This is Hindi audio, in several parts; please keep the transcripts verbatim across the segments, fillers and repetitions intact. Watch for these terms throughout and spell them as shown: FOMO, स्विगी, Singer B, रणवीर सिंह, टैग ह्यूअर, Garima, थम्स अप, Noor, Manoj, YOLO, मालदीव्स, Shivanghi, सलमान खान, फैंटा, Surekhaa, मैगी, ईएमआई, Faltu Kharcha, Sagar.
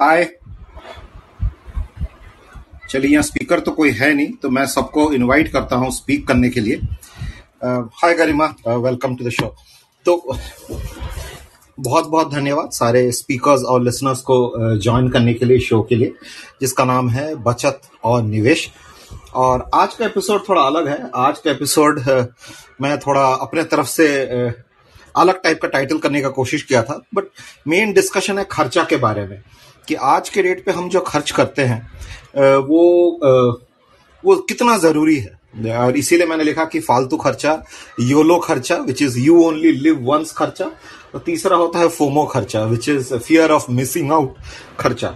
हाय। चलिए, यहाँ स्पीकर तो कोई है नहीं, तो मैं सबको इनवाइट करता हूँ स्पीक करने के लिए। Hi Garima, welcome to the show. तो बहुत बहुत धन्यवाद सारे स्पीकर्स और लिसनर्स को ज्वाइन करने के लिए शो के लिए, जिसका नाम है बचत और निवेश। और आज का एपिसोड थोड़ा अलग है। आज का एपिसोड मैं थोड़ा अपने तरफ से अलग टाइप का टाइटल करने का कोशिश किया था, बट मेन डिस्कशन है खर्चा के बारे में कि आज के डेट पे हम जो खर्च करते हैं वो वो कितना ज़रूरी है। और इसीलिए मैंने लिखा कि फालतू खर्चा, योलो खर्चा which is you only live once खर्चा, और तीसरा होता है फोमो खर्चा which is fear of missing out खर्चा।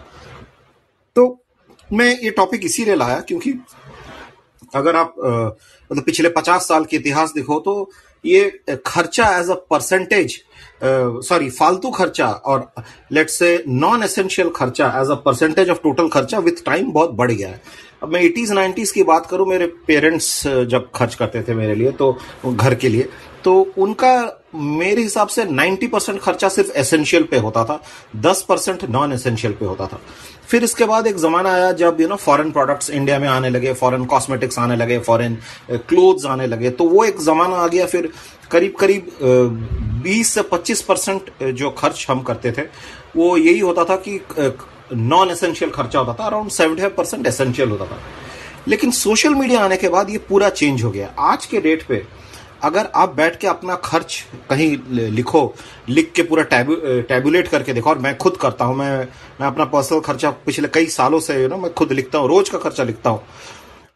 तो मैं ये टॉपिक इसीलिए लाया क्योंकि अगर आप मतलब तो पिछले पचास साल के इतिहास देखो तो ये खर्चा एज अ परसेंटेज, सॉरी फालतू खर्चा और लेट्स से नॉन एसेंशियल खर्चा as a percentage of total खर्चा विथ टाइम बहुत बढ़ गया है। अब मैं एटीज़ नाइन्टीज़ की बात करूं, मेरे पेरेंट्स जब खर्च करते थे मेरे लिए, तो घर के लिए, तो उनका मेरे हिसाब से नब्बे परसेंट खर्चा सिर्फ एसेंशियल पे होता था, दस परसेंट नॉन एसेंशियल पे होता था। फिर इसके बाद एक ज़माना आया जब you know foreign products India में आने लगे, फॉरेन कॉस्मेटिक्स आने लगे, फॉरेन क्लोथ्स आने लगे, तो वो एक ज़माना आ गया। फिर करीब करीब बीस से पच्चीस परसेंट जो खर्च हम करते थे वो यही होता था कि नॉन एसेंशियल खर्चा होता था, अराउंड पचहत्तर परसेंट एसेंशियल होता था। लेकिन सोशल मीडिया आने के बाद ये पूरा चेंज हो गया। आज के डेट पे अगर आप बैठ के अपना खर्च कहीं लिखो, लिख के पूरा टैबू टैबुलेट करके देखो, और मैं खुद करता हूँ, मैं मैं अपना पर्सनल खर्चा पिछले कई सालों से यू नो मैं खुद लिखता हूँ, रोज का खर्चा लिखता हूँ,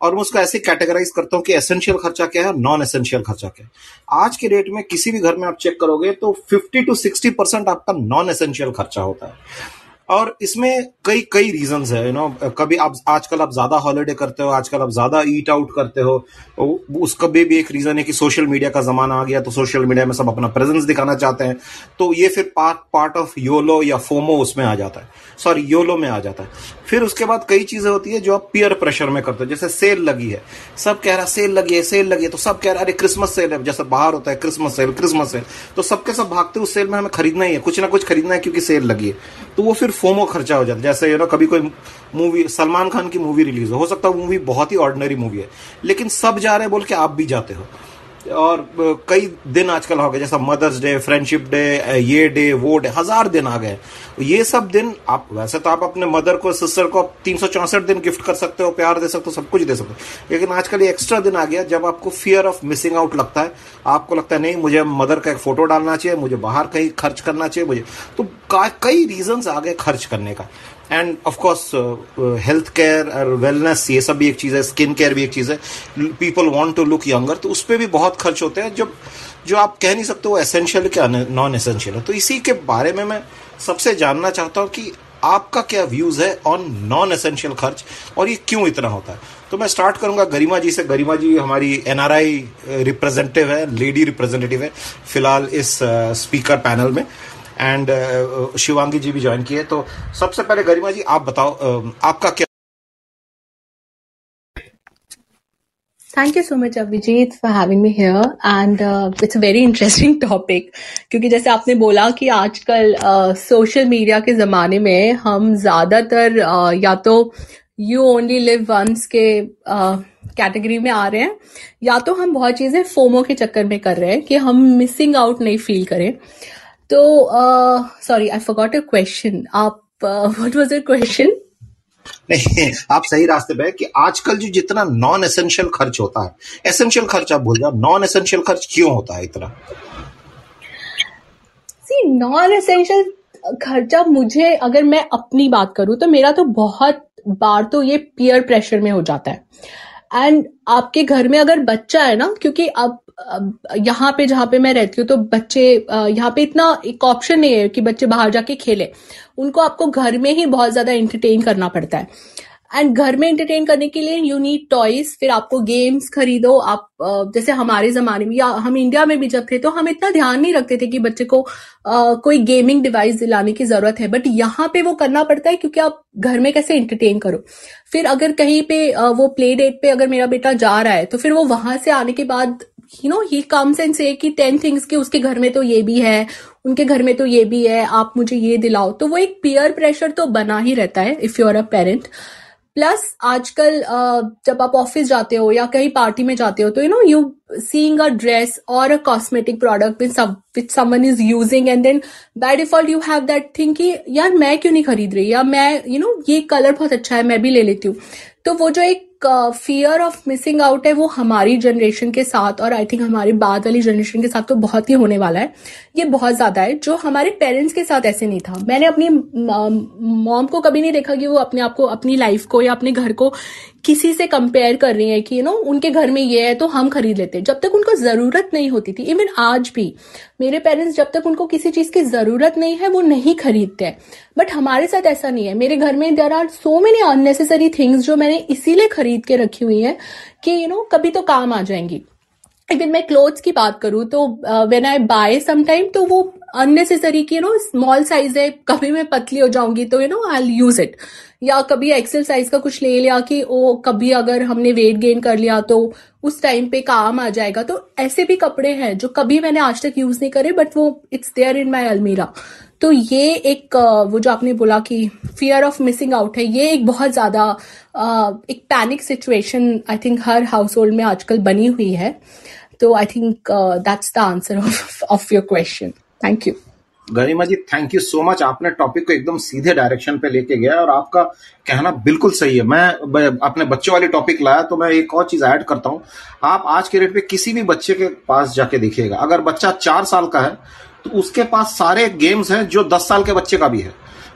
और मैं उसको ऐसे कैटेगराइज करता हूँ कि एसेंशियल खर्चा क्या है, नॉन एसेंशियल खर्चा क्या है। आज के डेट में किसी भी घर में आप चेक करोगे तो फिफ्टी टू सिक्सटी परसेंट आपका नॉन एसेंशियल खर्चा होता है। और इसमें कई कई रीजंस है, यू नो कभी आप आजकल आप ज़्यादा हॉलीडे करते हो, आजकल आप ज़्यादा ईट आउट करते हो, उसका भी, भी एक रीज़न है कि सोशल मीडिया का ज़माना आ गया, तो सोशल मीडिया में सब अपना प्रेजेंस दिखाना चाहते हैं, तो ये फिर पार्ट पार्ट ऑफ योलो या फोमो उसमें आ जाता है, सॉरी योलो में आ जाता है। फिर उसके बाद कई चीज़ें होती है जो आप पीयर प्रेशर में करते हो, जैसे सेल लगी है, सब कह रहा सेल लगी है, सेल लगी है, तो सब कह रहा अरे क्रिसमस सेल है, जैसे बाहर होता है क्रिसमस सेल क्रिसमस सेल, तो सबके सब भागते उस सेल में, हमें खरीदना ही है, कुछ ना कुछ खरीदना है क्योंकि सेल लगी है, तो वो फिर फोमो खर्चा हो जाता है। जैसे यू नो कभी कोई मूवी, सलमान खान की मूवी रिलीज हो, हो सकता है मूवी बहुत ही ऑर्डिनरी मूवी है, लेकिन सब जा रहे हैं बोल के आप भी जाते हो। और कई दिन आजकल हो गए जैसा मदर्स डे, फ्रेंडशिप डे, ये डे वो डे, हज़ार दिन आ गए। ये सब दिन आप, वैसे तो आप अपने मदर को, सिस्टर को तीन सौ चौंसठ दिन गिफ्ट कर सकते हो, प्यार दे सकते हो, सब कुछ दे सकते हो, लेकिन आजकल ये एक्स्ट्रा दिन आ गया जब आपको फियर ऑफ मिसिंग आउट लगता है। आपको लगता है नहीं, मुझे मदर का एक फ़ोटो डालना चाहिए, मुझे बाहर कहीं खर्च करना चाहिए, मुझे तो कई रीजंस आ गए खर्च करने का। एंड ऑफकोर्स हेल्थ केयर और वेलनेस, ये सब भी एक चीज़ है, स्किन केयर भी एक चीज़ है, people want to look younger, तो उस पर भी बहुत खर्च होते हैं जो जो आप कह नहीं सकते वो एसेंशियल क्या नॉन एसेंशियल है। तो इसी के बारे में मैं सबसे जानना चाहता हूँ कि आपका क्या व्यूज़ है ऑन नॉन एसेंशियल खर्च और ये क्यों इतना होता है। तो मैं स्टार्ट करूँगा गरिमा जी से। गरिमा जी हमारी एन आर आई रिप्रेजेंटेटिव है, लेडी रिप्रेजेंटेटिव है फिलहाल इस स्पीकर पैनल में, एंड uh, शिवांगी जी भी ज्वाइन किए। तो सबसे पहले गरिमा जी आप बताओ uh, आपका क्या। Thank you so much Abhijeet for having me here, and it's a very interesting topic, क्योंकि जैसे आपने बोला कि आजकल सोशल मीडिया के ज़माने में हम ज़्यादातर uh, या तो यू ओनली लिव वंस के uh, कैटेगरी में आ रहे हैं, या तो हम बहुत चीज़ें फोमो के चक्कर में कर रहे हैं कि हम मिसिंग आउट नहीं फील करें। तो sorry I forgot a question, आप व्हाट वाज योर क्वेश्चन? नहीं, आप सही रास्ते पे है कि आजकल जो जितना नॉन एसेंशियल खर्च होता है, एसेंशियल खर्च आप भूल जाओ, नॉन एसेंशियल खर्च क्यों होता है इतना? सी नॉन एसेंशियल खर्चा, मुझे अगर मैं अपनी बात करूं तो मेरा तो बहुत बार तो ये पीयर प्रेशर में हो जाता है। एंड आपके घर में अगर बच्चा है ना, क्योंकि अब यहाँ पे जहाँ पे मैं रहती हूँ तो बच्चे, यहाँ पे इतना एक ऑप्शन नहीं है कि बच्चे बाहर जाके खेले, उनको आपको घर में ही बहुत ज्यादा एंटरटेन करना पड़ता है। एंड घर में एंटरटेन करने के लिए यू नीड टॉयज, फिर आपको गेम्स खरीदो। आप जैसे हमारे जमाने में, या हम इंडिया में भी जब थे तो हम इतना ध्यान नहीं रखते थे कि बच्चे को आ, कोई गेमिंग डिवाइस दिलाने की जरूरत है, बट यहाँ पे वो करना पड़ता है क्योंकि आप घर में कैसे एंटरटेन करो। फिर अगर कहीं पे आ, वो प्ले डेट पे अगर मेरा बेटा जा रहा है तो फिर वो वहां से आने के बाद you know, he comes and say कि टेन things कि उसके घर में तो ये भी है, उनके घर में तो ये भी है, आप मुझे ये दिलाओ, तो वो एक पीयर प्रेशर तो बना ही रहता है if you are a parent. Plus आजकल जब आप ऑफिस जाते हो या कहीं पार्टी में जाते हो तो you know you seeing a dress और a cosmetic product which someone is using and then by default you have that thing कि यार मैं क्यों नहीं खरीद रही, या मैं यू नो ये कलर बहुत अच्छा है मैं भी ले लेती हूँ. तो वो जो एक फियर ऑफ मिसिंग आउट है वो हमारी जनरेशन के साथ और आई थिंक हमारे बाद वाली जनरेशन के साथ तो बहुत ही होने वाला है. ये बहुत ज्यादा है, जो हमारे पेरेंट्स के साथ ऐसे नहीं था. मैंने अपनी मॉम को कभी नहीं देखा कि वो अपने आप को, अपनी लाइफ को या अपने घर को किसी से कंपेयर कर रही है कि यू नो उनके घर में ये है तो हम खरीद लेते हैं, जब तक उनको जरूरत नहीं होती थी. इवन आज भी मेरे पेरेंट्स जब तक उनको किसी चीज की जरूरत नहीं है वो नहीं खरीदते हैं, बट हमारे साथ ऐसा नहीं है. मेरे घर में there are so many unnecessary things जो मैंने इसीलिए खरीद के रखी हुई है कि यू you नो know, कभी तो काम आ जाएंगी. इवन मैं क्लोथ्स की बात करूं तो व्हेन आई बाय समटाइम तो वो अननेसेसरी की यू नो स्मॉल साइज है, कभी मैं पतली हो जाऊंगी तो you know I will use it, या कभी एक्सेल साइज का कुछ ले लिया कि ओ कभी अगर हमने वेट गेन कर लिया तो उस टाइम पे काम आ जाएगा. तो ऐसे भी कपड़े हैं जो कभी मैंने आज तक यूज नहीं करे बट वो इट्स देयर इन माय अलमीरा. तो ये एक वो जो आपने बोला कि फियर ऑफ मिसिंग आउट है, ये एक बहुत ज्यादा एक पैनिक सिचुएशन आई थिंक हर हाउस होल्ड में आजकल बनी हुई है. तो I think that's the answer of of your question. Thank you Garima ji, thank you so much. आपने टॉपिक को एकदम सीधे डायरेक्शन पे लेके गया और आपका कहना बिल्कुल सही है. मैं आपने बच्चों वाली टॉपिक लाया तो मैं एक और चीज ऐड करता हूँ. आप आज के रेट पे किसी भी बच्चे के पास जाके देखिएगा, अगर बच्चा चार साल का है तो उसके पास सारे गेम्स हैं जो दस साल के बच्चे का भी है.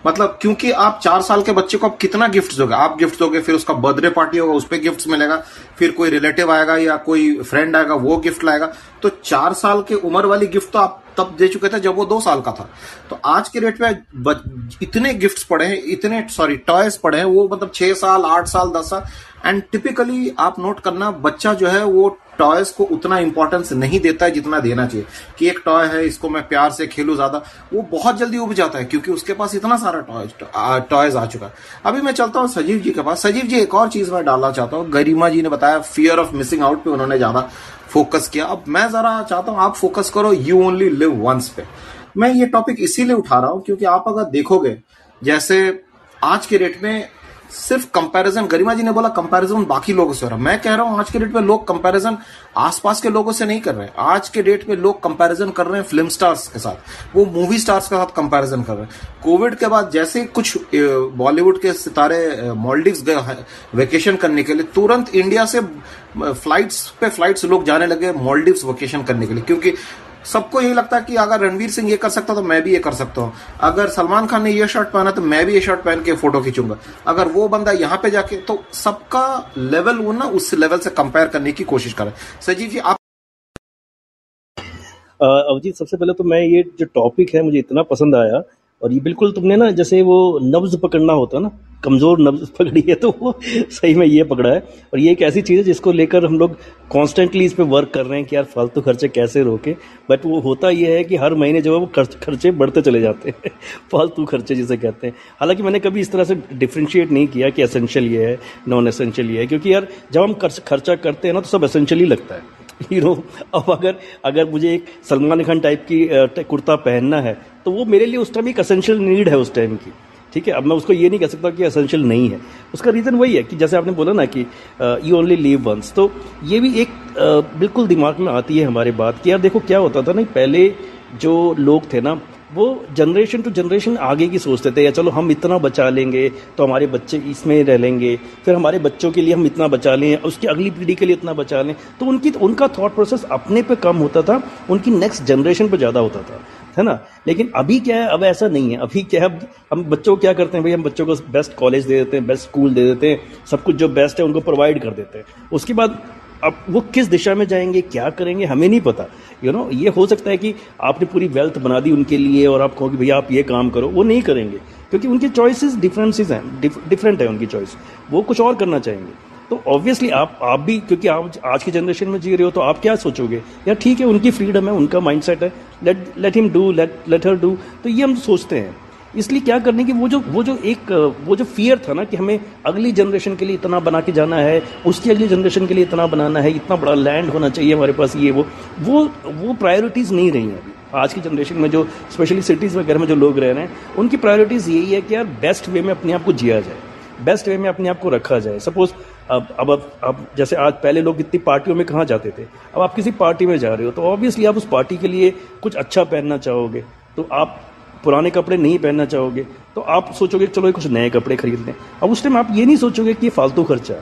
मतलब क्योंकि आप चार साल के बच्चे को आप कितना गिफ्ट दोगे, आप गिफ्ट दोगे, फिर उसका बर्थडे पार्टी होगा उस पर गिफ्ट मिलेगा, फिर कोई रिलेटिव आएगा या कोई फ्रेंड आएगा वो गिफ्ट लाएगा. तो चार साल की उम्र वाली गिफ्ट तो आप तब दे चुके थे जब वो दो साल का था. तो आज के रेट में इतने गिफ्ट्स पड़े हैं, इतने सॉरी टॉयज पड़े हैं, वो मतलब छह साल आठ साल दस साल एंड टिपिकली आप नोट करना बच्चा जो है वो टॉयज को उतना इंपॉर्टेंस नहीं देता है जितना देना चाहिए कि एक टॉय है इसको मैं प्यार से खेलूं ज्यादा. वो बहुत जल्दी उब जाता है क्योंकि उसके पास इतना सारा टॉयज टॉयज आ चुका है. अभी मैं चलता हूँ संजीव जी के पास. संजीव जी, एक और चीज मैं डालना चाहता हूँ. गरिमा जी ने बताया फियर ऑफ मिसिंग आउट पे उन्होंने ज्यादा फोकस किया. अब मैं जरा चाहता हूँ आप फोकस करो यू ओनली लिव वंस पे. मैं ये टॉपिक इसीलिए उठा रहा हूँ क्योंकि आप अगर देखोगे जैसे आज के रेट में सिर्फ कंपैरिजन, गरिमा जी ने बोला कंपैरिजन बाकी लोगों से हो रहा है, मैं कह रहा हूं आज के डेट में लोग कंपैरिजन आसपास के लोगों से नहीं कर रहे हैं. आज के डेट में लोग कंपैरिजन कर रहे हैं फिल्म स्टार्स के साथ, वो मूवी स्टार्स के साथ कंपैरिजन कर रहे हैं. कोविड के बाद जैसे कुछ बॉलीवुड के सितारे मालदीव्स गए वेकेशन करने के लिए, तुरंत इंडिया से फ्लाइट्स पे फ्लाइट्स लोग जाने लगे मालदीव्स वेकेशन करने के लिए, क्योंकि सबको यही लगता है कि अगर रणवीर सिंह ये कर सकता तो मैं भी ये कर सकता हूँ, अगर सलमान खान ने ये शर्ट पहना तो मैं भी ये शर्ट पहन के फोटो खींचूंगा, अगर वो बंदा यहाँ पे जाके, तो सबका लेवल वो ना उस लेवल से कंपेयर करने की कोशिश कर रहे हैं. संजीव जी, आप अवजीत, सबसे पहले तो मैं ये जो टॉपिक है मुझे इतना पसंद आया, और ये बिल्कुल तुमने ना जैसे वो नब्ज पकड़ना होता है ना, कमज़ोर नब्ज पकड़ी है, तो वो सही में ये पकड़ा है. और ये एक ऐसी चीज़ है जिसको लेकर हम लोग कॉन्स्टेंटली इस पे वर्क कर रहे हैं कि यार फालतू खर्चे कैसे रोके, बट वो होता ये है कि हर महीने जो है वो खर्च खर्चे बढ़ते चले जाते हैं, फालतू खर्चे जिसे कहते हैं. हालांकि मैंने कभी इस तरह से डिफ्रेंशिएट नहीं किया कि एसेंशियल ये है, नॉन एसेंशियल ये है, क्योंकि यार जब हम खर्चा करते हैं ना तो सब एसेंशियल ही लगता है. यू नो, अब अगर अगर मुझे एक सलमान खान टाइप की कुर्ता पहनना है तो वो मेरे लिए उस टाइम एक एसेंशियल नीड है उस टाइम की. ठीक है, अब मैं उसको ये नहीं कह सकता कि एसेंशियल नहीं है. उसका रीज़न वही है कि जैसे आपने बोला ना कि यू ओनली लिव वंस, तो ये भी एक uh, बिल्कुल दिमाग में आती है हमारे बात कि यार देखो क्या होता था ना, पहले जो लोग थे ना वो जनरेशन टू जनरेशन आगे की सोचते थे, या चलो हम इतना बचा लेंगे तो हमारे बच्चे इसमें रह लेंगे, फिर हमारे बच्चों के लिए हम इतना बचा लें, उसकी अगली पीढ़ी के लिए इतना बचा लें. तो उनकी उनका थॉट प्रोसेस अपने पे कम होता था, उनकी नेक्स्ट जनरेशन पे ज़्यादा होता था, है ना. लेकिन अभी क्या है, अब ऐसा नहीं है. अभी क्या है, हम बच्चों को क्या करते हैं भाई, हम बच्चों को बेस्ट कॉलेज दे देते हैं, बेस्ट स्कूल दे देते हैं, सब कुछ जो बेस्ट है उनको प्रोवाइड कर देते हैं. उसके बाद अब वो किस दिशा में जाएंगे, क्या करेंगे, हमें नहीं पता. यू नो, ये हो सकता है कि आपने पूरी वेल्थ बना दी उनके लिए और आप कहो कि भैया आप ये काम करो, वो नहीं करेंगे क्योंकि उनकी चॉइसेस डिफरेंसेस हैं, डिफरेंट है उनकी चॉइस, वो कुछ और करना चाहेंगे. तो ऑब्वियसली आप आप भी, क्योंकि आप आज की जनरेशन में जी रहे हो, तो आप क्या सोचोगे, यार ठीक है उनकी फ्रीडम है, उनका माइंडसेट है, let let him do, let let her do. तो ये हम सोचते हैं. इसलिए क्या करने की वो जो वो जो एक वो जो फियर था ना कि हमें अगली जनरेशन के लिए इतना बना के जाना है, उसकी अगली जनरेशन के लिए इतना बनाना है, इतना बड़ा लैंड होना चाहिए हमारे पास, ये वो वो वो प्रायोरिटीज़ नहीं रही हैं आज की जनरेशन में। जो स्पेशली सिटीज़ वगैरह में जो लोग रह रहे हैं उनकी प्रायोरिटीज़ यही है कि यार बेस्ट वे में अपने आप को जिया जाए, बेस्ट वे में अपने आप को रखा जाए। सपोज अब अब अब जैसे आज पहले लोग इतनी पार्टियों में कहाँ जाते थे, अब आप किसी पार्टी में जा रहे हो तो ऑब्वियसली आप उस पार्टी के लिए कुछ अच्छा पहनना चाहोगे, तो आप पुराने कपड़े नहीं पहनना चाहोगे, तो आप सोचोगे चलो कुछ नए कपड़े खरीद लें। अब उस टाइम आप ये नहीं सोचोगे कि ये फालतू खर्चा,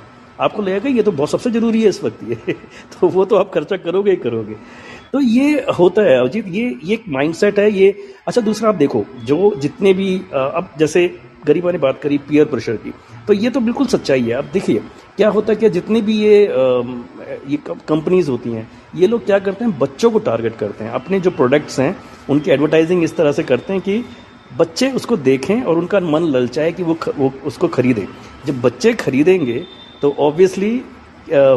आपको लगेगा ये तो बहुत सबसे ज़रूरी है इस वक्त ये तो वो तो आप खर्चा करोगे ही करोगे। तो ये होता है अजीत, ये ये एक माइंडसेट है ये। अच्छा दूसरा आप देखो जो जितने भी अब जैसे गरीबा ने बात करी पीयर प्रेशर की, तो ये तो बिल्कुल सच्चाई है। अब देखिए क्या होता है कि जितनी भी ये ये कंपनीज़ होती हैं ये लोग क्या करते हैं, बच्चों को टारगेट करते हैं, अपने जो प्रोडक्ट्स हैं उनकी एडवर्टाइजिंग इस तरह से करते हैं कि बच्चे उसको देखें और उनका मन ललचाए कि वो, ख, वो उसको खरीदें। जब बच्चे खरीदेंगे तो ऑब्वियसली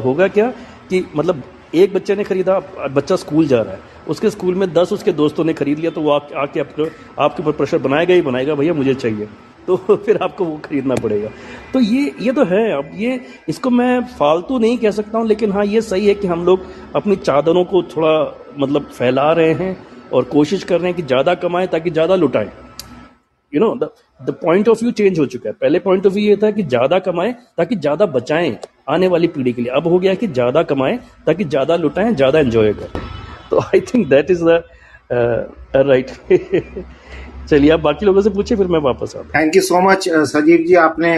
होगा क्या कि मतलब एक बच्चे ने खरीदा, बच्चा स्कूल जा रहा है, उसके स्कूल में दस उसके दोस्तों ने खरीद लिया, तो वो आके आपके आपके ऊपर प्रेशर बनाएगा ही बनाएगा, भैया मुझे चाहिए, तो फिर आपको वो खरीदना पड़ेगा। तो ये ये तो है। अब ये इसको मैं फालतू नहीं कह सकता हूँ, लेकिन हाँ ये सही है कि हम लोग अपनी चादरों को थोड़ा मतलब फैला रहे हैं और कोशिश कर रहे हैं कि ज़्यादा कमाएं ताकि ज़्यादा लुटाएं। You know the the point of view change हो चुका है। पहले पॉइंट ऑफ व्यू ये था कि ज़्यादा कमाएं ताकि ज़्यादा बचाएं आने वाली पीढ़ी के लिए, अब हो गया कि ज़्यादा कमाएं ताकि ज़्यादा लुटाएं, ज़्यादा एंजॉय करें। तो I think that is the right. चलिए आप बाकी लोगों से पूछिए फिर मैं वापस आता हूँ। Thank you so much Sanjeev ji, आपने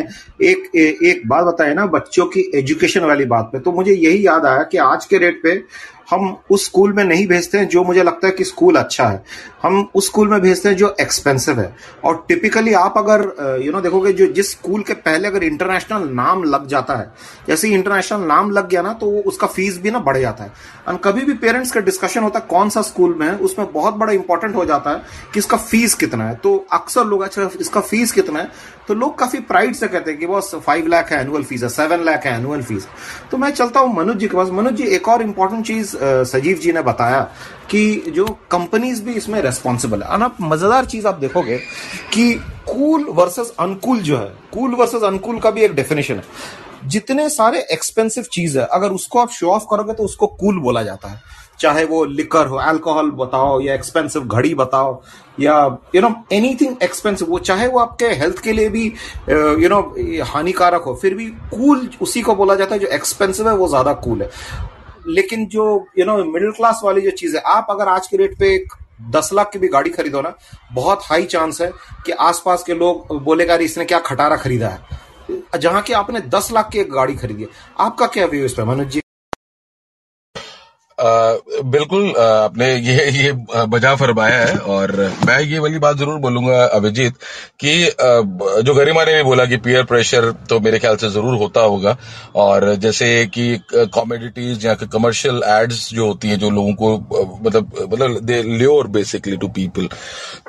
एक ए, एक बात बताई ना बच्चों की एजुकेशन वाली बात पे, तो मुझे यही याद आया कि आज के डेट पे हम उस स्कूल में नहीं भेजते हैं जो मुझे लगता है कि स्कूल अच्छा है, हम उस स्कूल में भेजते हैं जो एक्सपेंसिव है। और टिपिकली आप अगर यू नो देखोगे जो जिस स्कूल के पहले अगर इंटरनेशनल नाम लग जाता है, जैसे ही इंटरनेशनल नाम लग गया ना तो उसका फीस भी ना बढ़ जाता है। और कभी भी पेरेंट्स का डिस्कशन होता है कौन सा स्कूल में है, उसमें बहुत बड़ा इंपॉर्टेंट हो जाता है कि इसका फीस कितना है। तो अक्सर लोग अच्छा इसका फीस कितना है, तो लोग काफी प्राइड से कहते हैं कि बॉस फाइव लाख है एनुअल फीस है, सेवन लाख है एनुअल फीस। तो मैं चलता हूँ मनोज जी के पास। मनोज जी एक और इंपॉर्टेंट चीज संजीव जी ने बताया कि जो कंपनीज भी इसमें रेस्पॉन्सिबल है। और आप मजेदार चीज आप देखोगे कि कूल वर्सेस अनकूल जो है, कूल वर्सेस अनकूल का भी एक डेफिनेशन है। जितने सारे एक्सपेंसिव चीज है अगर उसको आप शो ऑफ करोगे तो उसको कूल बोला जाता है, चाहे वो लिकर हो, अल्कोहल बताओ या एक्सपेंसिव घड़ी बताओ या यू नो एनीथिंग एक्सपेंसिव, वो चाहे वो आपके हेल्थ के लिए भी यू नो हानिकारक हो, फिर भी कूल उसी को बोला जाता है जो एक्सपेंसिव है वो ज्यादा कूल है। लेकिन जो यू नो मिडिल क्लास वाली जो चीज है, आप अगर आज के रेट पे एक दस लाख की भी गाड़ी खरीदो ना, बहुत हाई चांस है कि आसपास के लोग बोलेगा अरे इसने क्या खटारा खरीदा है, जहां कि आपने दस लाख की एक गाड़ी खरीदी है। आपका क्या व्यू इस पर मनोज जी? आ, बिल्कुल आपने ये ये बजा फरमाया है। और मैं ये वाली बात जरूर बोलूंगा अभिजीत कि जो गरिमा ने भी बोला कि पीयर प्रेशर तो मेरे ख्याल से जरूर होता होगा, और जैसे कि कॉमोडिटीज या कमर्शियल एड्स जो होती है जो लोगों को मतलब मतलब दे ल्योर बेसिकली टू पीपल,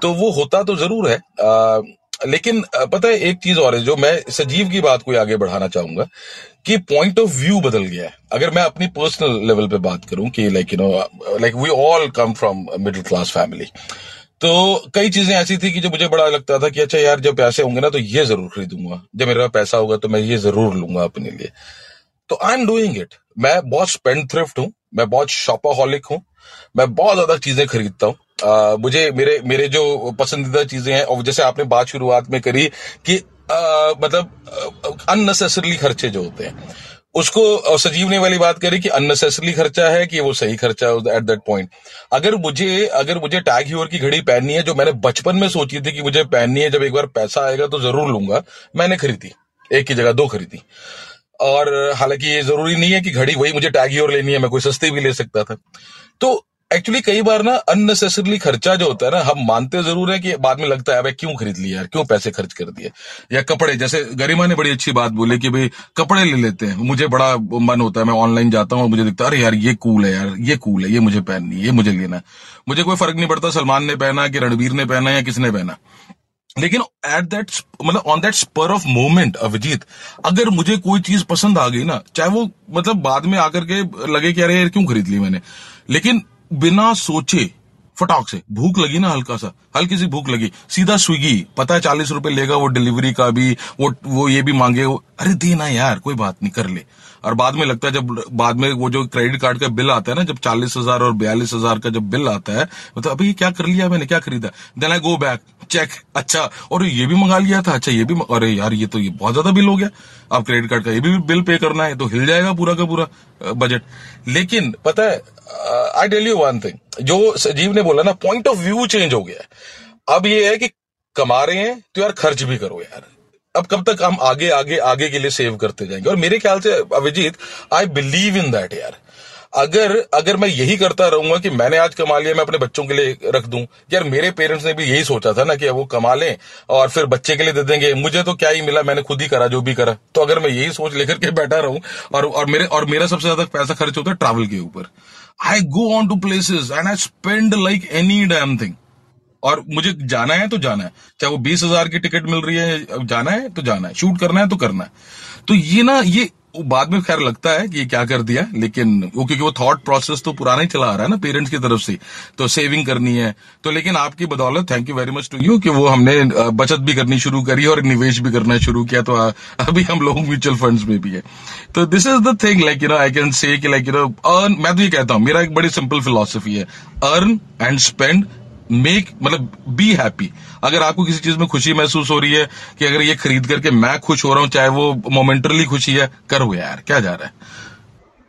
तो वो होता तो जरूर है। आ, लेकिन पता है एक चीज और है जो मैं संजीव की बात को आगे बढ़ाना चाहूंगा कि पॉइंट ऑफ व्यू बदल गया है। अगर मैं अपनी पर्सनल लेवल पे बात करूं कि like you know like we all come from middle class family, तो कई चीजें ऐसी थी कि जो मुझे बड़ा लगता था कि अच्छा यार जब पैसे होंगे ना तो ये जरूर खरीदूंगा, जब मेरे पास पैसा होगा तो मैं ये जरूर लूंगा अपने लिए। तो आई एम डूइंग इट। मैं बहुत स्पेंडथ्रिफ्ट हूं, मैं बहुत शॉपाहॉलिक हूं, मैं बहुत ज्यादा चीजें खरीदता हूं। Uh, मुझे मेरे मेरे जो पसंदीदा चीजें हैं, और जैसे आपने बात शुरुआत में करी कि uh, मतलब अननेसेसरली uh, खर्चे जो होते हैं उसको uh, संजीव ने वाली बात करी कि अननेसेसरली खर्चा है कि वो सही खर्चा एट दैट पॉइंट। अगर मुझे अगर मुझे टैग ह्यूअर की घड़ी पहननी है जो मैंने बचपन में सोची थी कि मुझे पहननी है, जब एक बार पैसा आएगा तो जरूर लूंगा, मैंने खरीदी, एक की जगह दो खरीदी। और हालांकि ये जरूरी नहीं है कि घड़ी वही मुझे टैग ह्यूअर लेनी है, मैं कोई सस्ती भी ले सकता था। तो एक्चुअली कई बार ना अननेसेसरली खर्चा जो होता है ना, हम मानते जरूर है कि बाद में लगता है भाई क्यों खरीद लिया यार, क्यों पैसे खर्च कर दिए। या कपड़े, जैसे गरिमा ने बड़ी अच्छी बात बोली कि भाई कपड़े ले लेते हैं, मुझे बड़ा मन होता है, मैं ऑनलाइन जाता हूं और मुझे दिखता है अरे यार ये कूल है यार ये कूल है ये मुझे पहननी है ये मुझे लेना है, मुझे कोई फर्क नहीं पड़ता सलमान ने पहना कि रणवीर ने पहना या किसने पहना। लेकिन एट दैट मतलब on that spur of moment Abhijeet, अगर मुझे कोई चीज पसंद आ गई ना, चाहे वो मतलब बाद में आकर के लगे कि अरे यार क्यों खरीद ली मैंने, लेकिन बिना सोचे फटाक से भूख लगी ना, हल्का सा हल्की सी भूख लगी, सीधा स्विगी, पता है चालीस रुपए लेगा वो डिलीवरी का भी, वो वो ये भी मांगे, अरे दे ना यार कोई बात नहीं कर ले। और बाद में लगता है, जब बाद में वो जो क्रेडिट कार्ड का बिल आता है ना, जब चालीस हजार और बयालीस हजार का जब बिल आता है, मतलब तो अभी ये क्या कर लिया मैंने, क्या खरीदा। Then I go back check, अच्छा और ये भी मंगा लिया था, अच्छा ये भी, अरे यार ये तो ये बहुत ज्यादा बिल हो गया, अब क्रेडिट कार्ड का ये भी बिल पे करना है, तो हिल जाएगा पूरा का पूरा बजट। लेकिन पता है I tell you one thing, जो संजीव ने बोला ना, पॉइंट ऑफ व्यू चेंज हो गया है। अब ये है कि कमा रहे हैं तो यार खर्च भी करो यार, अब कब तक हम आगे आगे आगे के लिए सेव करते जाएंगे। और मेरे ख्याल से Abhijeet, I believe in that यार, अगर अगर मैं यही करता रहूंगा कि मैंने आज कमा लिया मैं अपने बच्चों के लिए रख दूं, यार मेरे पेरेंट्स ने भी यही सोचा था ना कि वो कमा लें और फिर बच्चे के लिए दे देंगे, मुझे तो क्या ही मिला, मैंने खुद ही करा जो भी करा। तो अगर मैं यही सोच लेकर के बैठा रहूं, और और मेरे और मेरा सबसे ज्यादा पैसा खर्च होता है ट्रैवल के ऊपर। I go on to places and I spend like any damn thing, और मुझे जाना है तो जाना है, चाहे वो बीस हजार की टिकट मिल रही है, अब जाना है तो जाना है, शूट करना है तो करना है। तो ये ना, ये बाद में खैर लगता है कि ये क्या कर दिया, लेकिन वो क्योंकि वो थॉट प्रोसेस तो पुराना ही चला आ रहा है ना पेरेंट्स की तरफ से, तो सेविंग करनी है तो। लेकिन आपकी बदौलत, thank you very much to you, कि वो हमने बचत भी करनी शुरू करी और निवेश भी करना शुरू किया, तो अभी हम लोग म्यूचुअल फंड्स में भी है। तो this is the thing, like you know I can say like you know earn, मैं तो ये कहता हूँ, मेरा एक बड़ी सिंपल फिलॉसफी है, अर्न एंड स्पेंड, मेक मतलब बी हैप्पी। अगर आपको किसी चीज में खुशी महसूस हो रही है कि अगर ये खरीद करके मैं खुश हो रहा हूँ, चाहे वो मोमेंटरली खुशी है, करो यार, क्या जा रहा है,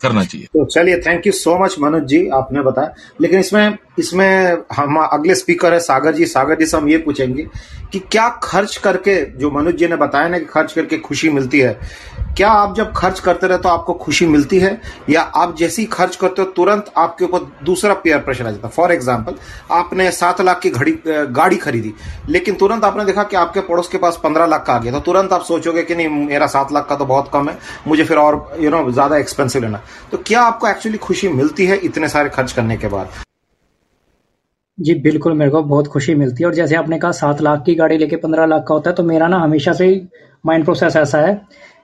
करना चाहिए। तो चलिए, thank you so much Manoj ji, आपने बताया। लेकिन इसमें इसमें हम अगले स्पीकर है सागर जी, सागर जी से हम ये पूछेंगे कि क्या खर्च करके, जो मनोज जी ने बताया ना कि खर्च करके खुशी मिलती है, क्या आप जब खर्च करते रहे तो आपको खुशी मिलती है, या आप जैसे ही खर्च करते हो तुरंत आपके ऊपर दूसरा पेयर प्रेशर आ जाता है। फॉर एग्जाम्पल, आपने सात लाख की घड़ी गाड़ी खरीदी, लेकिन तुरंत आपने देखा कि आपके पड़ोस के पास पंद्रह लाख का आ गया, तो तुरंत आप सोचोगे कि नहीं मेरा सात लाख का तो बहुत कम है, मुझे फिर और यू नो ज्यादा एक्सपेंसिव लेना। तो क्या आपको एक्चुअली खुशी मिलती है इतने सारे खर्च करने के बाद? जी बिल्कुल, मेरे को बहुत खुशी मिलती है। और जैसे आपने कहा सात लाख की गाड़ी लेके पंद्रह लाख का होता है, तो मेरा ना हमेशा से माइंड प्रोसेस ऐसा है,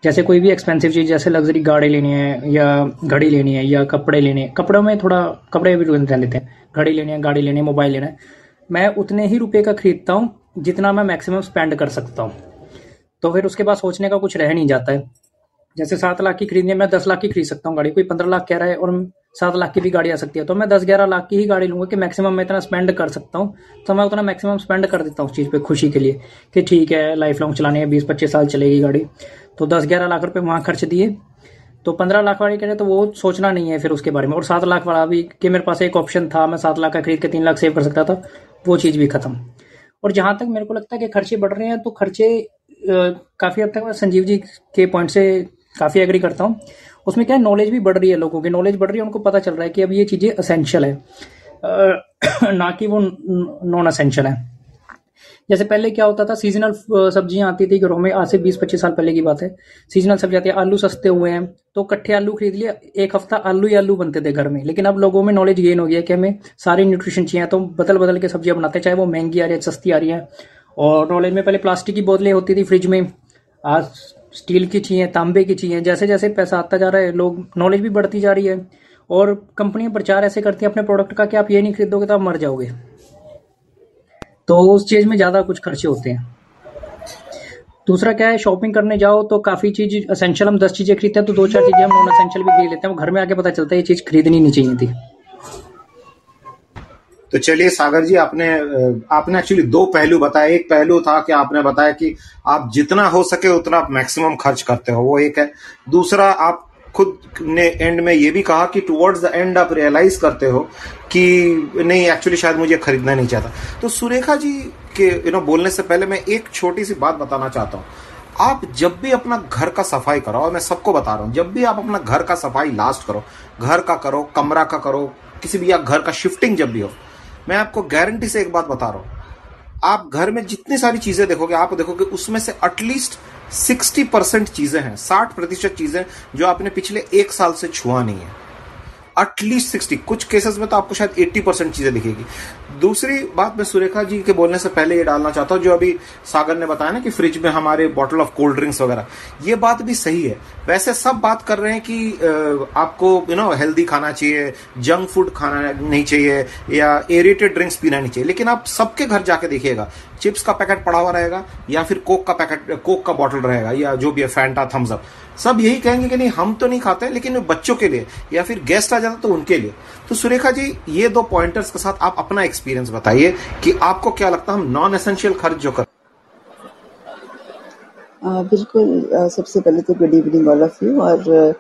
जैसे कोई भी एक्सपेंसिव चीज, जैसे लग्जरी गाड़ी लेनी है या घड़ी लेनी है या कपड़े लेने, कपड़ों में थोड़ा कपड़े भी ध्यान देते हैं, घड़ी लेनी है, गाड़ी लेनी है, मोबाइल लेना है, मैं उतने ही रुपये का खरीदता हूँ जितना मैं मैक्सिमम स्पेंड कर सकता हूँ। तो फिर उसके बाद सोचने का कुछ रह नहीं जाता है। जैसे सात लाख की खरीदनी है, मैं दस लाख की खरीद सकता हूँ गाड़ी, कोई पंद्रह लाख कह रहा है और सात लाख की भी गाड़ी आ सकती है, तो मैं दस ग्यारह लाख की ही गाड़ी लूंगा कि मैक्सिमम मैं इतना स्पेंड कर सकता हूँ, तो मैं उतना मैक्सिमम स्पेंड कर देता हूँ उस चीज़ पे खुशी के लिए कि ठीक है लाइफ लॉन्ग चलानी है, बीस पच्चीस साल चलेगी गाड़ी, तो दस ग्यारह लाख रुपये वहाँ खर्च दिए। तो पंद्रह लाख वाली कह रहे तो वो सोचना नहीं है फिर उसके बारे में, और सात लाख वाला भी कि मेरे पास एक ऑप्शन था, मैं सात लाख का खरीद के तीन लाख सेव कर सकता था, वो चीज़ भी खत्म। और जहाँ तक मेरे को लगता है कि खर्चे बढ़ रहे हैं, तो खर्चे काफ़ी हद तक मैं संजीव जी के पॉइंट से काफ़ी एग्री करता हूँ। उसमें क्या है, नॉलेज भी बढ़ रही है, लोगों की नॉलेज बढ़ रही है, उनको पता चल रहा है कि अब ये चीज़ें असेंशियल है, ना कि वो नॉन असेंशियल है। जैसे पहले क्या होता था, सीजनल सब्जियां आती थी घरों में, आज से बीस पच्चीस साल पहले की बात है, सीजनल सब्जियां आती है, आलू सस्ते हुए हैं तो इकट्ठे आलू खरीद लिया, एक हफ्ता आलू ही आलू बनते थे घर में। लेकिन अब लोगों में नॉलेज गेन हो गया कि हमें सारी न्यूट्रिशन चाहिए, तो बदल बदल के सब्जियां बनाते हैं, चाहे वो महंगी आ रही है, सस्ती आ रही है। और नॉलेज में पहले प्लास्टिक की बोतलें होती थी फ्रिज में, आज स्टील की चाहिए, तांबे की चाहिए। जैसे जैसे पैसा आता जा रहा है, लोग नॉलेज भी बढ़ती जा रही है, और कंपनियां प्रचार ऐसे करती हैं अपने प्रोडक्ट का कि आप ये नहीं खरीदोगे तो आप मर जाओगे, तो उस चीज़ में ज़्यादा कुछ खर्चे होते हैं। दूसरा क्या है, शॉपिंग करने जाओ तो काफ़ी चीज़ असेंशियल, हम दस चीज़ें खरीदते हैं तो दो चार चीज़ें हम नॉन असेंशियल भी खरीद लेते हैं, वो घर में आके पता चलता है ये चीज़ खरीदनी नहीं चाहिए थी। तो चलिए सागर जी, आपने आपने एक्चुअली दो पहलू बताए। एक पहलू था कि आपने बताया कि आप जितना हो सके उतना आप मैक्सिमम खर्च करते हो, वो एक है। दूसरा, आप खुद ने एंड में ये भी कहा कि टुवर्ड्स द एंड आप रियलाइज करते हो कि नहीं एक्चुअली शायद मुझे खरीदना नहीं चाहता। तो सुरेखा जी के यू नो बोलने से पहले मैं एक छोटी सी बात बताना चाहता हूँ। आप जब भी अपना घर का सफाई करो, और मैं सबको बता रहा हूँ, जब भी आप अपना घर का सफाई लास्ट करो, घर का करो, कमरा का करो, किसी भी, या घर का शिफ्टिंग जब भी हो, मैं आपको गारंटी से एक बात बता रहा हूँ, आप घर में जितनी सारी चीजें देखोगे, आप देखोगे उसमें से एटलीस्ट साठ परसेंट चीजें हैं, साठ प्रतिशत चीजें जो आपने पिछले एक साल से छुआ नहीं है। एटलीस्ट सिक्सटी, कुछ केसेस में तो आपको शायद अस्सी परसेंट चीजें दिखेगी। दूसरी बात मैं सुरेखा जी के बोलने से पहले ये डालना चाहता हूँ, जो अभी सागर ने बताया ना कि फ्रिज में हमारे बॉटल ऑफ कोल्ड ड्रिंक्स वगैरह, ये बात भी सही है। वैसे सब बात कर रहे हैं कि आपको यू नो हेल्दी खाना चाहिए, जंक फूड खाना नहीं चाहिए या एरेटेड ड्रिंक्स पीना नहीं चाहिए, लेकिन आप सबके घर जाके देखिएगा चिप्स का पैकेट पड़ा हुआ रहेगा या फिर कोक का पैकेट, कोक का बॉटल रहेगा या जो भी है, फैंटा, थम्स अप, सब यही कहेंगे कि नहीं हम तो नहीं खाते, लेकिन बच्चों के लिए या फिर गेस्ट आ जाता तो उनके लिए। तो सुरेखा जी ये दो पॉइंटर्स के साथ आप अपना एक्सपीरियंस बताइए कि आपको क्या लगता है हम नॉन एसेंशियल खर्च जो कर। आ, बिल्कुल, आ, सबसे पहले तो good evening all of you. और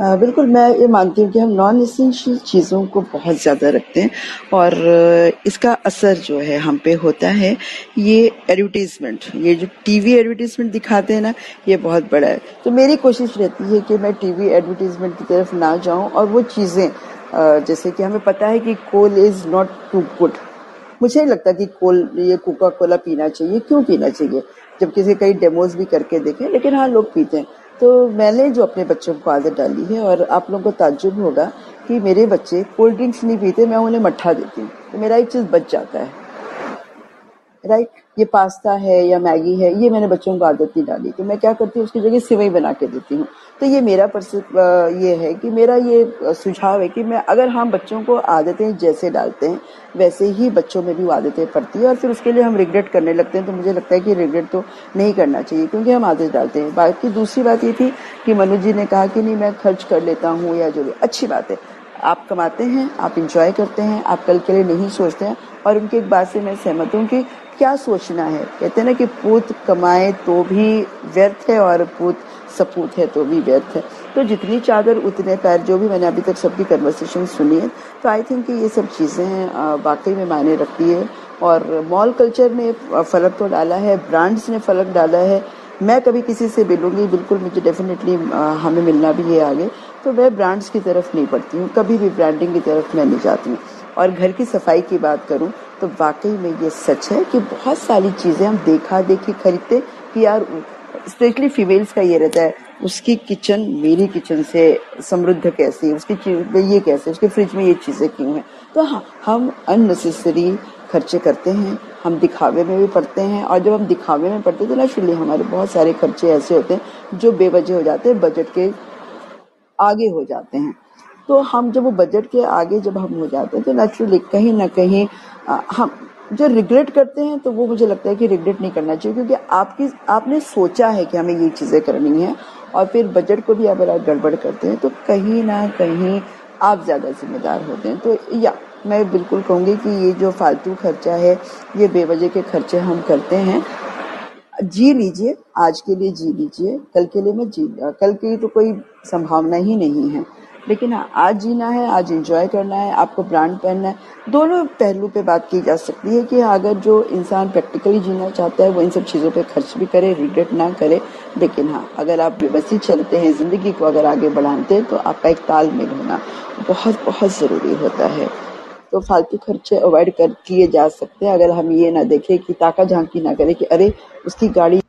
आ, बिल्कुल मैं ये मानती हूँ कि हम नॉन एसेंशियल चीज़ों को बहुत ज़्यादा रखते हैं और इसका असर जो है हम पे होता है। ये एडवर्टीजमेंट, ये जो टीवी एडवर्टीजमेंट दिखाते हैं ना, ये बहुत बड़ा है। तो मेरी कोशिश रहती है कि मैं टीवी एडवर्टीजमेंट की तरफ ना जाऊँ और वो चीज़ें जैसे कि हमें पता है कि coal is not too good, मुझे नहीं लगता कि कोल, ये कोका कोला पीना चाहिए, क्यों पीना चाहिए, जबकि से कई डेमोज भी करके देखें, लेकिन हाँ लोग पीते हैं। तो मैंने जो अपने बच्चों को आदत डाली है, और आप लोगों को ताज्जुब होगा कि मेरे बच्चे कोल्ड ड्रिंक्स नहीं पीते, मैं उन्हें मट्ठा देती हूँ तो मेरा एक चीज़ बच जाता है, राइट। ये पास्ता है या मैगी है, ये मैंने बच्चों को आदत नहीं डाली, तो मैं क्या करती हूँ उसकी जगह सेवई बना के देती हूँ। तो ये मेरा ये है कि मेरा ये सुझाव है कि मैं अगर हम बच्चों को आदतें जैसे डालते हैं वैसे ही बच्चों में भी आदतें पड़ती है और फिर उसके लिए हम रिग्रेट करने लगते हैं। तो मुझे लगता है कि रिग्रेट तो नहीं करना चाहिए क्योंकि हम आदत डालते हैं। बाकी दूसरी बात ये थी कि मनोज जी ने कहा कि नहीं मैं खर्च कर लेता हूँ या जो भी, अच्छी बात है, आप कमाते हैं, आप इंजॉय करते हैं, आप कल के लिए नहीं सोचते हैं। और उनकी एक बात से मैं सहमत हूँ कि क्या सोचना है, कहते हैं ना कि पूत कमाए तो भी व्यर्थ है और पूत सपूत है तो भी व्यर्थ है। तो जितनी चादर उतने पैर, जो भी मैंने अभी तक सबकी कन्वर्सेशन सुनी है, तो आई थिंक कि ये सब चीज़ें वाकई में मायने रखती है। और मॉल कल्चर ने फ़र्क तो डाला है, ब्रांड्स ने फ़र्क डाला है। मैं कभी किसी से मिलूंगी, बिल्कुल मुझे डेफिनेटली हमें मिलना भी है आगे, तो मैं ब्रांड्स की तरफ नहीं पड़ती हूँ, कभी भी ब्रांडिंग की तरफ मैं नहीं जाती हूँ। और घर की सफाई की बात करूं तो वाकई में ये सच है कि बहुत सारी चीज़ें हम देखा देखी खरीदते कि यार, स्पेशली फीमेल्स का ये रहता है उसकी किचन मेरी किचन से समृद्ध कैसी है, उसकी चीज में ये कैसे, उसके फ्रिज में ये चीज़ें क्यों हैं। तो हाँ, हम अननेसेसरी खर्चे करते हैं, हम दिखावे में भी पड़ते हैं। और जब हम दिखावे में पड़ते हैं तो नेचुरली हमारे बहुत सारे खर्चे ऐसे होते हैं जो बेवजह हो जाते हैं, बजट के आगे हो जाते हैं। तो हम जब वो बजट के आगे जब हम हो जाते हैं तो नेचुरली कहीं ना कहीं आ, हम जो रिग्रेट करते हैं, तो वो मुझे लगता है कि रिग्रेट नहीं करना चाहिए क्योंकि आपकी आपने सोचा है कि हमें ये चीज़ें करनी है और फिर बजट को भी अगर आप गड़बड़ करते हैं तो कहीं ना कहीं आप ज़्यादा जिम्मेदार होते हैं। तो या मैं बिल्कुल कहूँगी कि ये जो फालतू खर्चा है, ये बेवजह के खर्चे हम करते हैं। जी लीजिए, आज के लिए जी लीजिए, कल के लिए मत जी, कल की तो कोई संभावना ही नहीं है। लेकिन हाँ, आज जीना है, आज एंजॉय करना है, आपको ब्रांड पहनना है। दोनों पहलू पे बात की जा सकती है कि अगर जो इंसान प्रैक्टिकली जीना चाहता है वो इन सब चीज़ों पे खर्च भी करे, रिग्रेट ना करे। लेकिन हाँ, अगर आप बेबसी चलते हैं, ज़िंदगी को अगर आगे बढ़ाते हैं तो आपका एक तालमेल होना बहुत बहुत ज़रूरी होता है। तो फालतू खर्चे अवॉइड कर किए जा सकते हैं अगर हम ये ना देखें कि ताका झांकी ना करें कि अरे उसकी गाड़ी।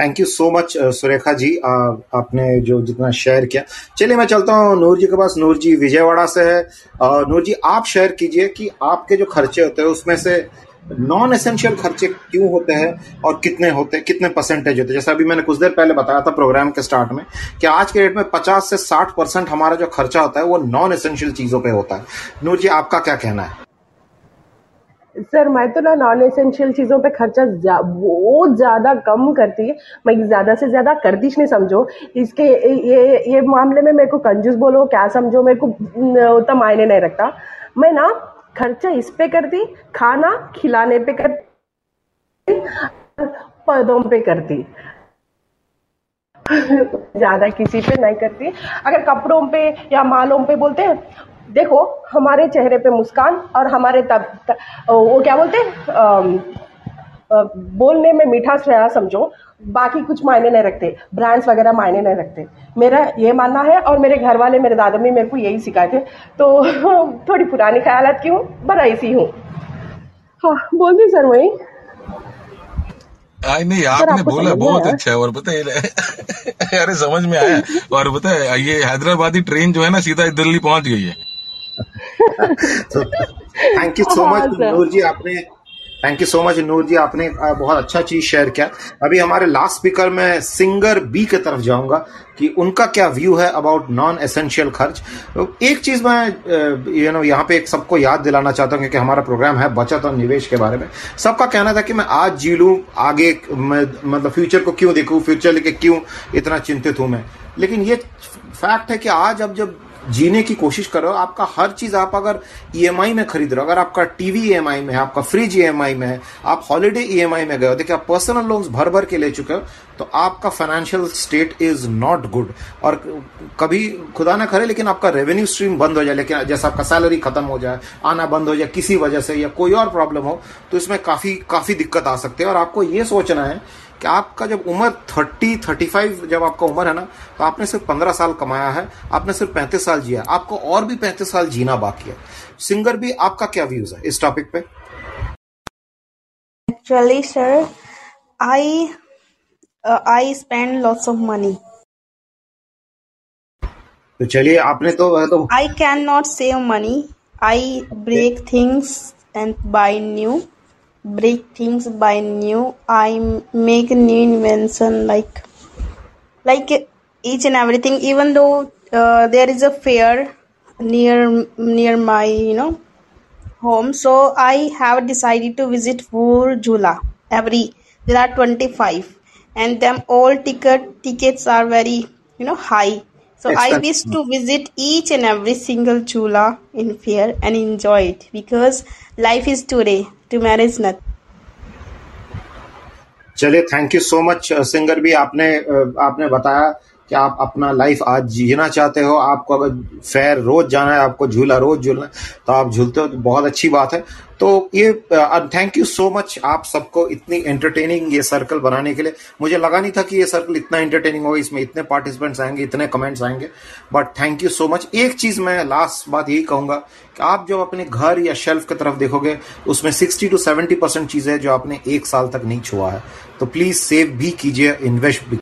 Thank you so much Surekha ji, आ, आपने जो जितना शेयर किया। चलिए मैं चलता हूँ नूर जी के पास। नूर जी विजयवाड़ा से है। और नूर जी आप शेयर कीजिए कि आपके जो खर्चे होते हैं उसमें से नॉन एसेंशियल खर्चे क्यों होते हैं और कितने होते हैं, कितने परसेंटेज होते हैं। जैसे अभी मैंने कुछ देर पहले बताया था प्रोग्राम के स्टार्ट में कि आज के डेट में पचास से साठ परसेंट हमारा जो खर्चा होता है वो नॉन एसेंशियल चीज़ों पर होता है। नूर जी आपका क्या कहना है? सर मैं तो ना नॉन एसेंशियल चीज़ों पे खर्चा जा, बहुत ज़्यादा कम करती है। मैं ज़्यादा से ज़्यादा करती नहीं, समझो इसके ये ये मामले में मेरे को कंजूस बोलो क्या समझो, मेरे को उतना मायने नहीं रखता। मैं ना खर्चा इस पे करती, खाना खिलाने पे करती, पौधों पे करती, ज़्यादा किसी पे नहीं करती। अगर कपड़ों पे या मालों पे बोलते हैं, देखो हमारे चेहरे पे मुस्कान और हमारे तब, तब वो क्या बोलते हैं, बोलने में मिठास रहा, समझो बाकी कुछ मायने नहीं रखते, ब्रांड्स वगैरह मायने नहीं रखते। मेरा ये मानना है और मेरे घर वाले, मेरे दादा भी मेरे को यही सिखाए थे। तो थोड़ी पुरानी ख्यालात की हूँ पर ऐसी हूँ। हाँ बोल दी सर वही। आई नहीं आपने बोला बहुत अच्छा है और पता है अरे समझ में आया। और पता है ये हैदराबादी ट्रेन जो है ना सीधा दिल्ली पहुंच गई है। Thank you so much Noor ji, आपने thank you so much Noor ji, आपने बहुत अच्छा चीज शेयर किया। अभी हमारे लास्ट स्पीकर में सिंगर बी की तरफ जाऊंगा कि उनका क्या व्यू है अबाउट नॉन एसेंशियल खर्च। एक चीज मैं यू नो यहाँ पे एक सबको याद दिलाना चाहता हूँ क्योंकि हमारा प्रोग्राम है बचत और निवेश के बारे में। सबका कहना था कि मैं आज जी लूँ, आगे मतलब फ्यूचर को क्यों देखूँ, फ्यूचर लेके क्यों इतना चिंतित हूँ मैं। लेकिन ये फैक्ट है कि आज अब जब जीने की कोशिश कर रहे हो, आपका हर चीज आप अगर ईएमआई में खरीद रहे हो, अगर आपका टीवी ईएमआई में है, आपका फ्रिज ईएमआई में है, आप हॉलीडे ईएमआई में गए हो, देखिए आप पर्सनल लोन्स भर भर के ले चुके हो, तो आपका financial state is not good. और कभी खुदा ना करे लेकिन आपका रेवेन्यू स्ट्रीम बंद हो जाए, लेकिन जैसे आपका सैलरी खत्म हो जाए, आना बंद हो जाए किसी वजह से या कोई और प्रॉब्लम हो, तो इसमें काफी काफी दिक्कत आ सकती है। और आपको ये सोचना है कि आपका जब उम्र थर्टी थर्टी फाइव जब आपका उम्र है ना, तो आपने सिर्फ पंद्रह साल कमाया है, आपने सिर्फ पैंतीस साल जिया, आपको और भी पैंतीस साल जीना बाकी है। सिंगर भी आपका क्या व्यूज है इस टॉपिक पे? Actually sir I I spend lots of money. तो चलिए आपने तो I can not save money, I break things and buy new break things by new, I make new invention like like each and everything, even though uh, there is a fair near near my you know home, so I have decided to visit four Jula every, there are twenty-five and them all ticket tickets are very you know high, so Excellent. I wish to visit each and every single Jula in fair and enjoy it because life is today. चलिए thank you so much singer भी, आपने आपने बताया कि आप अपना लाइफ आज जीना चाहते हो, आपको अगर फेयर रोज जाना है, आपको झूला रोज झूलना है, तो आप झूलते हो, तो बहुत अच्छी बात है। तो ये थैंक यू सो मच आप सबको इतनी एंटरटेनिंग ये सर्कल बनाने के लिए। मुझे लगा नहीं था कि ये सर्कल इतना एंटरटेनिंग होगा, इसमें इतने पार्टिसिपेंट्स आएंगे, इतने कमेंट्स आएंगे, but thank you so much. एक चीज मैं लास्ट बात यही कहूंगा कि आप जब अपने घर या शेल्फ की तरफ देखोगे, उसमें सिक्सटी टू सेवेंटी परसेंट चीजें जो आपने एक साल तक नहीं छुआ है, तो प्लीज सेव भी कीजिए, इन्वेस्ट भी